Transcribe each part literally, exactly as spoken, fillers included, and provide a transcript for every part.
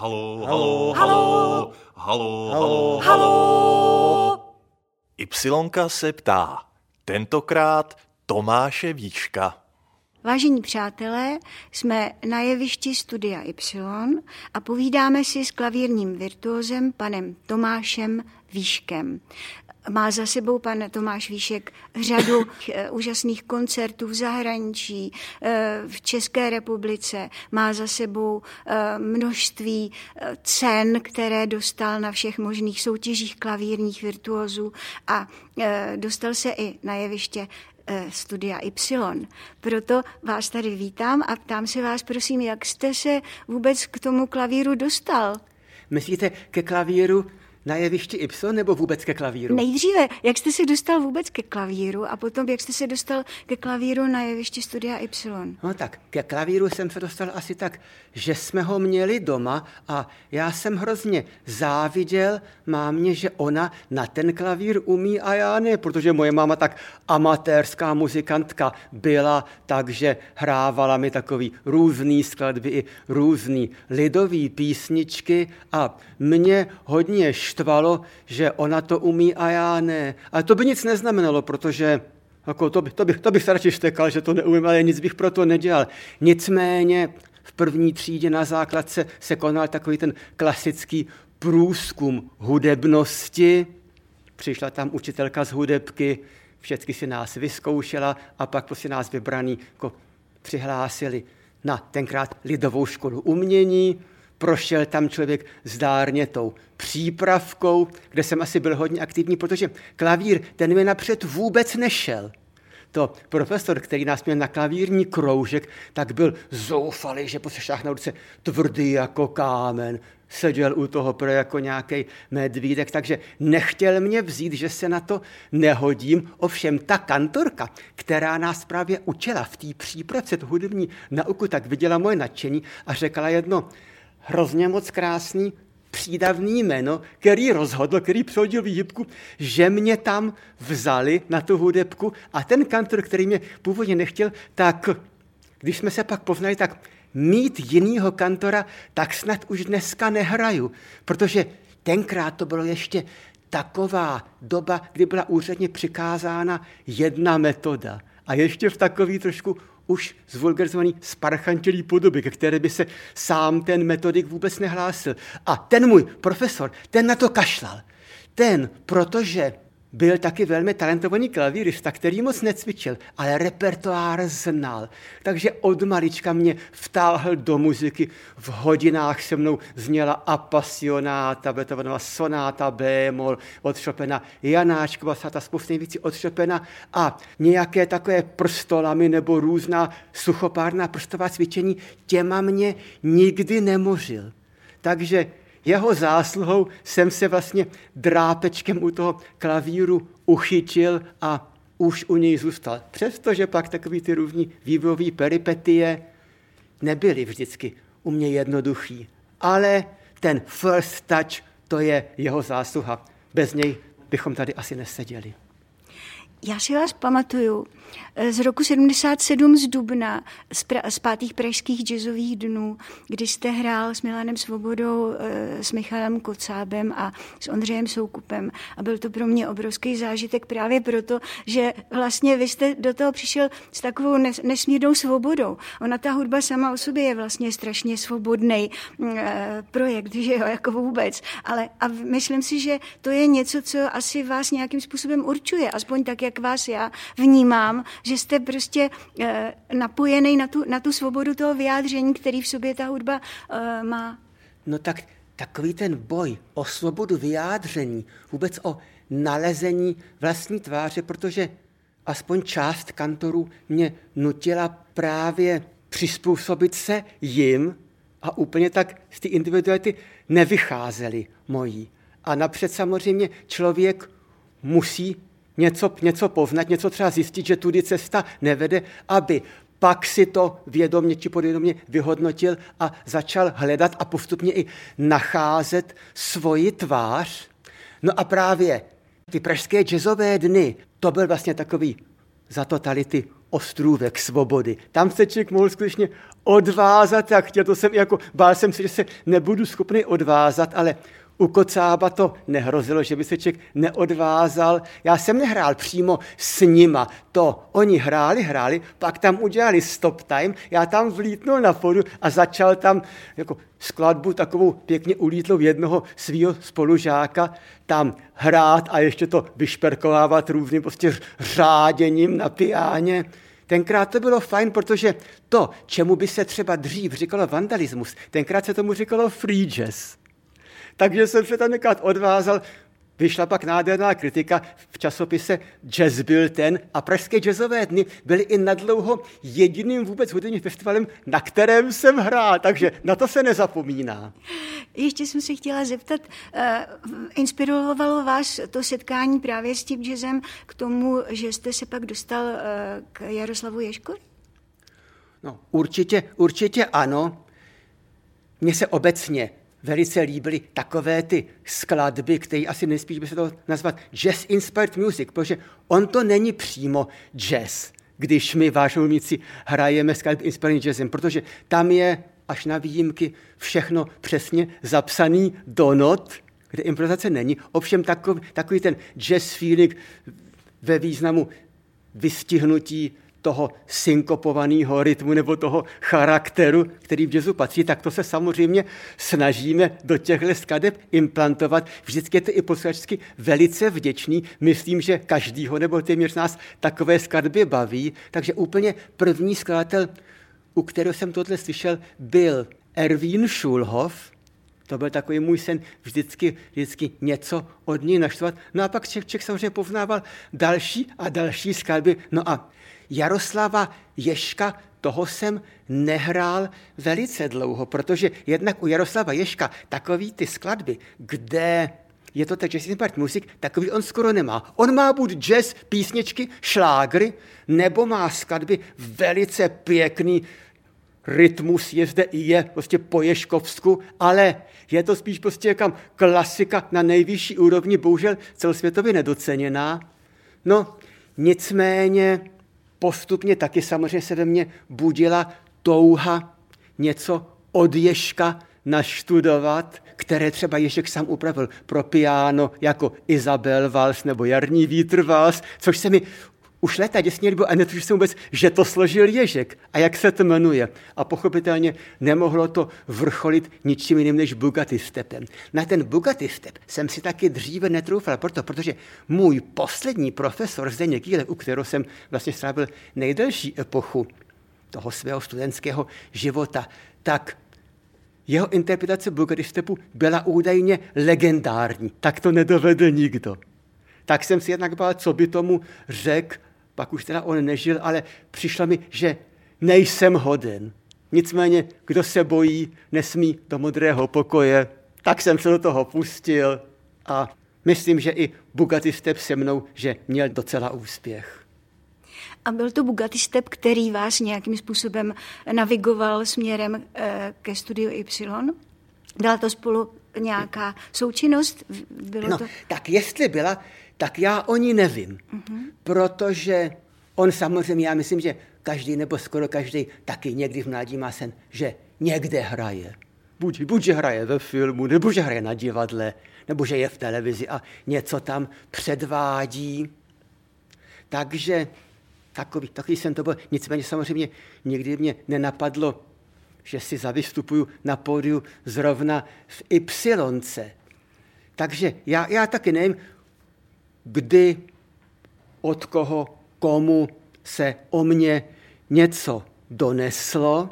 Halo, halo, halo, halo, halo, halo. Ypsilonka se ptá, tentokrát Tomáše Víška. Vážení přátelé, jsme na jevišti studia Ypsilon a povídáme si s klavírním virtuózem panem Tomášem Víškem. Má za sebou pan Tomáš Víšek řadu úžasných koncertů v zahraničí, v České republice. Má za sebou množství cen, které dostal na všech možných soutěžích klavírních virtuózů a dostal se i na jeviště studia Ypsilon. Proto vás tady vítám a ptám se vás, prosím, jak jste se vůbec k tomu klavíru dostal? Myslíte ke klavíru na jevišti Ypsilon nebo vůbec ke klavíru? Nejdříve, jak jste se dostal vůbec ke klavíru a potom, jak jste se dostal ke klavíru na jevišti studia Ypsilon? No tak, ke klavíru jsem se dostal asi tak, že jsme ho měli doma a já jsem hrozně záviděl mámě, že ona na ten klavír umí a já ne, protože moje máma tak amatérská muzikantka byla, takže hrávala mi takový různý skladby i různý lidový písničky a mě hodně štvalo, že ona to umí a já ne. Ale to by nic neznamenalo, protože jako to, by, to, by, to bych se radši štekal, že to neumím, ale nic bych proto nedělal. Nicméně v první třídě na základce se konal takový ten klasický průzkum hudebnosti. Přišla tam učitelka z hudebky, všechny si nás vyzkoušela a pak prostě nás vybraný jako přihlásili na tenkrát Lidovou školu umění. Prošel tam člověk zdárně tou přípravkou, kde jsem asi byl hodně aktivní, protože klavír, ten mi napřed vůbec nešel. To profesor, který nás měl na klavírní kroužek, tak byl zoufalý, že po šách na ruce tvrdý jako kámen, seděl u toho pro jako nějaký medvídek, takže nechtěl mě vzít, že se na to nehodím. Ovšem ta kantorka, která nás právě učila v té přípravce tu hudební nauku, tak viděla moje nadšení a řekla jedno hrozně moc krásný přídavný jméno, který rozhodl, který přehodil výhybku, že mě tam vzali na tu hudebku a ten kantor, který mě původně nechtěl, tak když jsme se pak poznali, tak mít jinýho kantora, tak snad už dneska nehraju, protože tenkrát to bylo ještě taková doba, kdy byla úředně přikázána jedna metoda a ještě v takový trošku už zvulgarizovaný sparchantilý podoby, ke které by se sám ten metodik vůbec nehlásil. A ten můj profesor, ten na to kašlal. Ten, protože byl taky velmi talentovaný klavírista, který moc necvičil, ale repertoár znal. Takže od malička mě vtáhl do muziky. V hodinách se mnou zněla apasionáta, Beethovenova sonáta bémol od Chopina, Janáčkova sonáta, spousty věcí od Chopina a nějaké takové prstolamy nebo různá suchopárná prstová cvičení, těma mě nikdy nemořil. Takže jeho zásluhou jsem se vlastně drápečkem u toho klavíru uchytil a už u něj zůstal. Přestože pak takový ty různý vývojový peripetie nebyly vždycky u mě jednoduchý. Ale ten first touch, to je jeho zásluha. Bez něj bychom tady asi neseděli. Já si vás pamatuju z roku sedmdesát sedm z dubna, z, pra, z pátých pražských jazzových dnů, kdy jste hrál s Milanem Svobodou, s Michalem Kocábem a s Ondřejem Soukupem. A byl to pro mě obrovský zážitek právě proto, že vlastně vy jste do toho přišel s takovou nesmírnou svobodou. Ona, ta hudba sama o sobě je vlastně strašně svobodný projekt, že jo, jako vůbec. Ale a myslím si, že to je něco, co asi vás nějakým způsobem určuje, aspoň tak, jak vás já vnímám, že jste prostě e, napojený na tu, na tu svobodu toho vyjádření, který v sobě ta hudba e, má. No tak takový ten boj o svobodu vyjádření, vůbec o nalezení vlastní tváře, protože aspoň část kantorů mě nutila právě přizpůsobit se jim a úplně tak z ty individuality nevycházely mojí. A napřed samozřejmě člověk musí Něco, něco poznat, něco třeba zjistit, že tudy cesta nevede, aby pak si to vědomě či podvědomě vyhodnotil a začal hledat a postupně i nacházet svoji tvář. No a právě ty pražské jazzové dny, to byl vlastně takový za totality ostrůvek svobody. Tam se člověk mohl skutečně odvázat, jak chtěl, to jsem jako, bál jsem se, že se nebudu schopný odvázat, ale u Kocába to nehrozilo, že by se člověk neodvázal. Já jsem nehrál přímo s nima. To oni hráli, hráli, pak tam udělali stop time, já tam vlítnul na podu a začal tam jako skladbu takovou pěkně ulítlou jednoho svýho spolužáka tam hrát a ještě to vyšperkovávat různým prostě řáděním na piáně. Tenkrát to bylo fajn, protože to, čemu by se třeba dřív říkalo vandalismus, tenkrát se tomu říkalo free jazz. Takže jsem se tam někdy odvázal, vyšla pak nádherná kritika v časopise Jazz Bulletin a Pražské jazzové dny byly i nadlouho jediným vůbec hudebním festivalem, na kterém jsem hrál, takže na to se nezapomíná. Ještě jsem se chtěla zeptat, inspirovalo vás to setkání právě s tím jazzem k tomu, že jste se pak dostal k Jaroslavu Ježkovi? No, určitě, určitě ano. Mně se obecně velice líbily takové ty skladby, které asi nejspíš by se to nazvat jazz inspired music, protože on to není přímo jazz, když my vážnou míci hrajeme skladby inspired jazzem, protože tam je až na výjimky všechno přesně zapsaný do not, kde improvizace není. Ovšem takový, takový ten jazz feeling ve významu vystihnutí toho synkopovaného rytmu nebo toho charakteru, který v jazzu patří, tak to se samozřejmě snažíme do těchto skladeb implantovat. Vždycky je to i posluchačsky velice vděčný. Myslím, že každýho nebo téměř nás takové skladby baví. Takže úplně první skladatel, u kterého jsem tohle slyšel, byl Ervín Schulhoff. To byl takový můj sen, vždycky, vždycky něco od něj naštvat. No a pak Čech samozřejmě poznával další a další skladby. No a Jaroslava Ježka, toho jsem nehrál velice dlouho, protože jednak u Jaroslava Ježka takový ty skladby, kde je to tak jazz inspired music, takový on skoro nemá. On má buď jazz, písničky, šlágry, nebo má skladby velice pěkný, rytmus je zde i je prostě po Ježkovsku, ale je to spíš prostě jakam klasika na nejvyšší úrovni, bohužel celosvětově nedoceněná. No, nicméně postupně taky samozřejmě se ve mně budila touha něco od Ježka naštudovat, které třeba Ježek sám upravil pro piano, jako Izabel vals nebo Jarní vítr vals, což se mi už léta děsně líbilo a netušil jsem vůbec, že to složil Ježek a jak se to jmenuje. A pochopitelně nemohlo to vrcholit ničím jiným než Bugatti stepem. Na ten Bugatti step jsem si taky dříve netroufal, proto, protože můj poslední profesor Zdeněk Kijelák, u kterého jsem vlastně strávil nejdelší epochu toho svého studentského života, tak jeho interpretace Bugatti stepu byla údajně legendární. Tak to nedovedl nikdo. Tak jsem si jednak bál, co by tomu řekl, pak už teda on nežil, ale přišlo mi, že nejsem hoden. Nicméně, kdo se bojí, nesmí do modrého pokoje. Tak jsem se do toho pustil a myslím, že i Bugatti step se mnou, že měl docela úspěch. A byl to Bugatti step, který vás nějakým způsobem navigoval směrem ke studiu Ypsilon? Dala to spolu nějaká součinnost? Bylo no, to... tak jestli byla... tak já o ní nevím, uh-huh. protože on samozřejmě, já myslím, že každý nebo skoro každý taky někdy v mládí má sen, že někde hraje. Buď, buď že hraje ve filmu, nebo že hraje na divadle, nebo že je v televizi a něco tam předvádí. Takže takový, takový sen to byl. Nicméně samozřejmě nikdy mě nenapadlo, že si zavystupuju na pódiu zrovna v Ypsilonce. Takže já, já taky nevím, kdy, od koho, komu se o mě něco doneslo.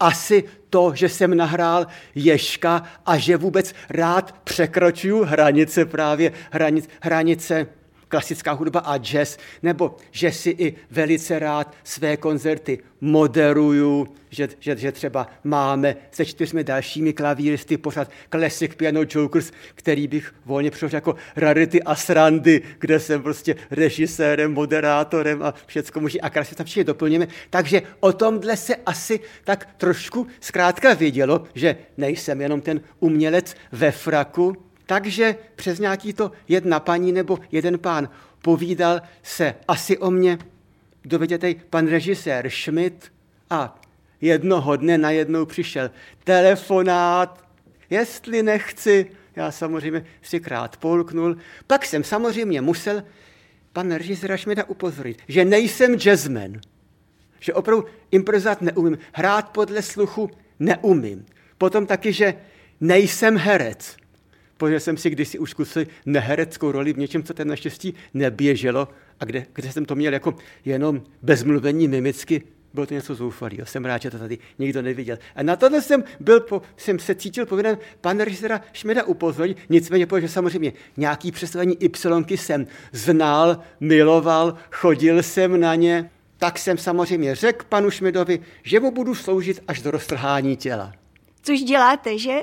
Asi to, že jsem nahrál Ježka a že vůbec rád překračuju hranice právě, hranic, hranice klasická hudba a jazz, nebo že si i velice rád své koncerty moderuju, že, že, že třeba máme se čtyřmi dalšími klavíristy pořád Classic Piano Jokers, který bych volně přeložil jako rarity a srandy, kde jsem prostě režisérem, moderátorem a všecko může a krásně tam všichni doplněme. Takže o tomhle se asi tak trošku zkrátka vědělo, že nejsem jenom ten umělec ve fraku. Takže přes nějaký to jedna paní nebo jeden pán povídal se asi o mě dovědětej pan režisér Schmidt a jednoho dne najednou přišel telefonát, jestli nechci, já samozřejmě třikrát polknul, pak jsem samozřejmě musel pan režiséra Schmidta upozornit, že nejsem jazzman, že opravdu improvizovat neumím, hrát podle sluchu neumím. Potom taky, že nejsem herec, protože jsem si kdysi už zkusil nehereckou roli v něčem, co ten naštěstí neběželo a kde, kde jsem to měl jako jenom bezmluvení mimicky, bylo to něco zoufalého. Jsem rád, že to tady nikdo neviděl. A na tohle jsem, byl po, jsem se cítil povinen pana režisera Šmeda upozornit, nicméně, protože samozřejmě nějaký představení Ypsilonky jsem znal, miloval, chodil jsem na ně, tak jsem samozřejmě řekl panu Šmedovi, že mu budu sloužit až do roztrhání těla. Což děláte, že?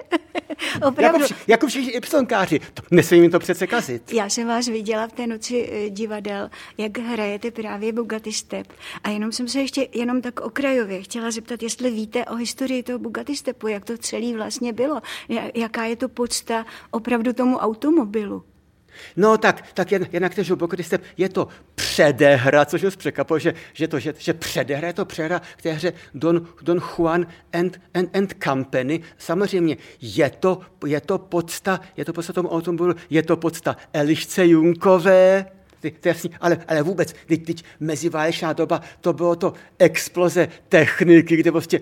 Opravdu. Jako, vši, jako všichni ypsilonkáři. Nesmím jim to přece kazit. Já jsem vás viděla v té noci divadel, jak hrajete právě Bugatti step. A jenom jsem se ještě jenom tak okrajově chtěla zeptat, jestli víte o historii toho Bugatti stepu, jak to celý vlastně bylo. Jaká je to podsta opravdu tomu automobilu? No tak, tak jen, jednak tež Bugatti step je to předehra, což mě překvapilo, že, že, že, že předehra je to předehra k té hře Don, Don Juan and, and, and Company. Samozřejmě je to, je to podsta, je to podsta tomu automobilu, je to podsta Elišce Junkové, ty, ty jasný, ale, ale vůbec, teď, teď meziválečná doba, to bylo to exploze techniky, kde vlastně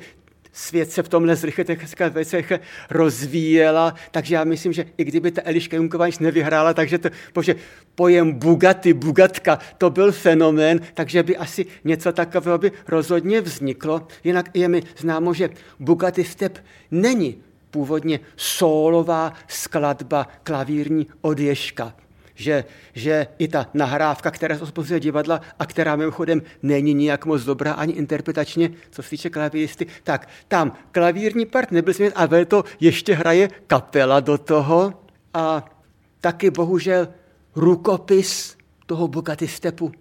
svět se v tomhle zrychlitechnické věcech rozvíjela, takže já myslím, že i kdyby ta Eliška Junková nic nevyhrála, takže to, bože, pojem Bugatti, Bugatka, to byl fenomén, takže by asi něco takového by rozhodně vzniklo. Jinak je mi známo, že Bugatti step není původně sólová skladba klavírní od Ježka. Že, že i ta nahrávka, která se způsobuje divadla a která mimochodem není nijak moc dobrá ani interpretačně, co se týče klavíristy, tak tam klavírní part nebyl směn a ve to ještě hraje kapela do toho a taky bohužel rukopis toho Bugatti stepu,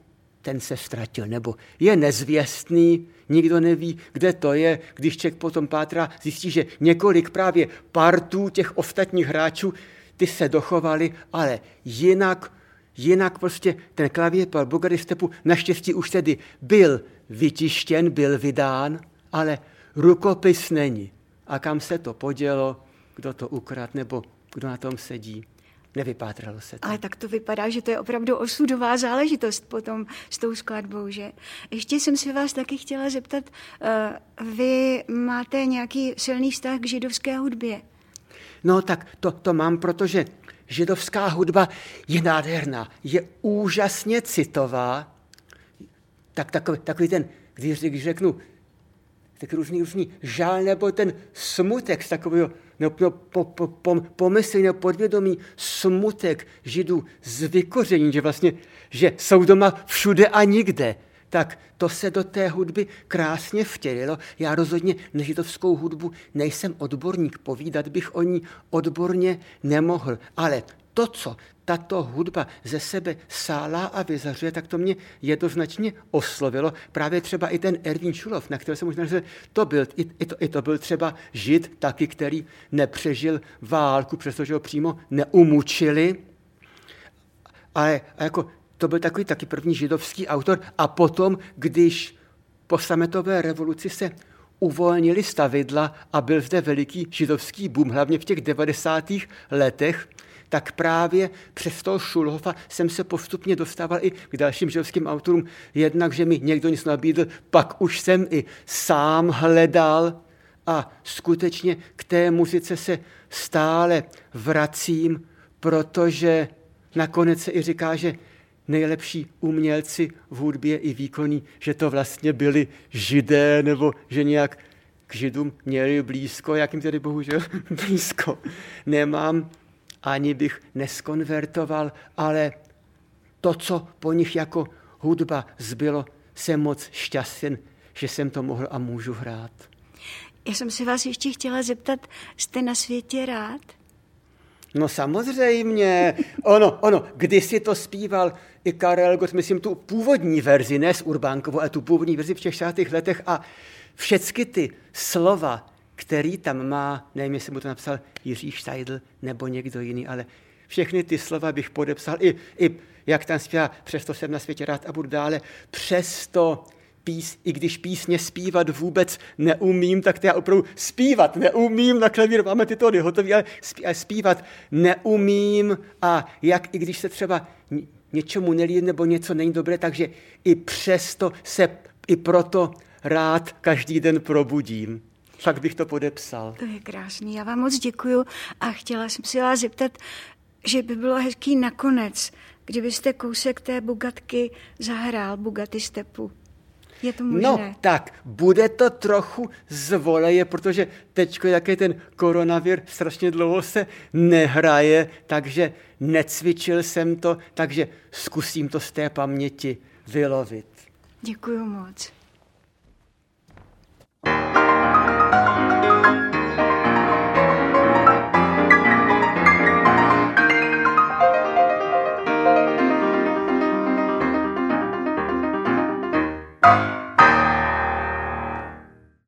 ten se ztratil, nebo je nezvěstný, nikdo neví, kde to je, když člověk potom pátrá, zjistí, že několik právě partů těch ostatních hráčů ty se dochovali, ale jinak, jinak prostě ten klavír pro Bugatti stepu naštěstí už tedy byl vytištěn, byl vydán, ale rukopis není. A kam se to podělo, kdo to ukradl nebo kdo na tom sedí, nevypátralo se to. Ale tak to vypadá, že to je opravdu osudová záležitost potom s tou skladbou, že? Ještě jsem se vás taky chtěla zeptat, vy máte nějaký silný vztah k židovské hudbě? No tak to, to mám, protože židovská hudba je nádherná, je úžasně citová. Tak, takový, takový ten, když řeknu, tak různý, různý žál nebo ten smutek z takového no, no, po, po, po, pomysl nebo podvědomý smutek židů z vykoření, že vlastně že jsou doma všude a nikde. Tak to se do té hudby krásně vtělilo. Já rozhodně na židovskou hudbu nejsem odborník, povídat bych o ní odborně nemohl. Ale to, co tato hudba ze sebe sálá a vyzařuje, tak to mě jednoznačně oslovilo. Právě třeba i ten Ervín Schulhoff, na kterého jsem možná řekl, to byl, i, i, to, i to byl třeba žid taky, který nepřežil válku, přestože ho přímo neumučili. Ale jako to byl takový taky první židovský autor a potom, když po sametové revoluci se uvolnili stavidla a byl zde veliký židovský boom, hlavně v těch devadesátých letech, tak právě přes toho Schulhoffa jsem se postupně dostával i k dalším židovským autorům, jednak, že mi někdo něco nabídl, pak už jsem i sám hledal a skutečně k té muzice se stále vracím, protože nakonec se i říká, že nejlepší umělci v hudbě i výkonní, že to vlastně byli židé, nebo že nějak k židům měli blízko, jak jim tedy bohužel blízko nemám, ani bych neskonvertoval, ale to, co po nich jako hudba zbylo, jsem moc šťastný, že jsem to mohl a můžu hrát. Já jsem se vás ještě chtěla zeptat, jste na světě rád? No samozřejmě, ono, ono, kdysi to zpíval i Karel Gott, myslím tu původní verzi, ne s Urbánkovou, ale tu původní verzi v těch šestadesátých letech a všechny ty slova, který tam má, nevím, jestli mu to napsal Jiří Štajdl nebo někdo jiný, ale všechny ty slova bych podepsal, i, i jak tam zpívá, přesto jsem na světě rád a budu dále, přesto pís, i když písně zpívat vůbec neumím, tak to já opravdu zpívat neumím, na klavír máme ty tóny hotový, ale zpívat neumím a jak i když se třeba něčemu nelíbí nebo něco není dobré, takže i přesto se i proto rád každý den probudím. Tak bych to podepsal. To je krásný, já vám moc děkuju a chtěla jsem si vás zeptat, že by bylo hezký nakonec, kdybyste kousek té Bugatky zahrál, Bugatti stepu. Je to možné? No tak, bude to trochu zvoleje, protože teďko, jak je ten koronavir, strašně dlouho se nehraje, takže necvičil jsem to, takže zkusím to z té paměti vylovit. Děkuju moc.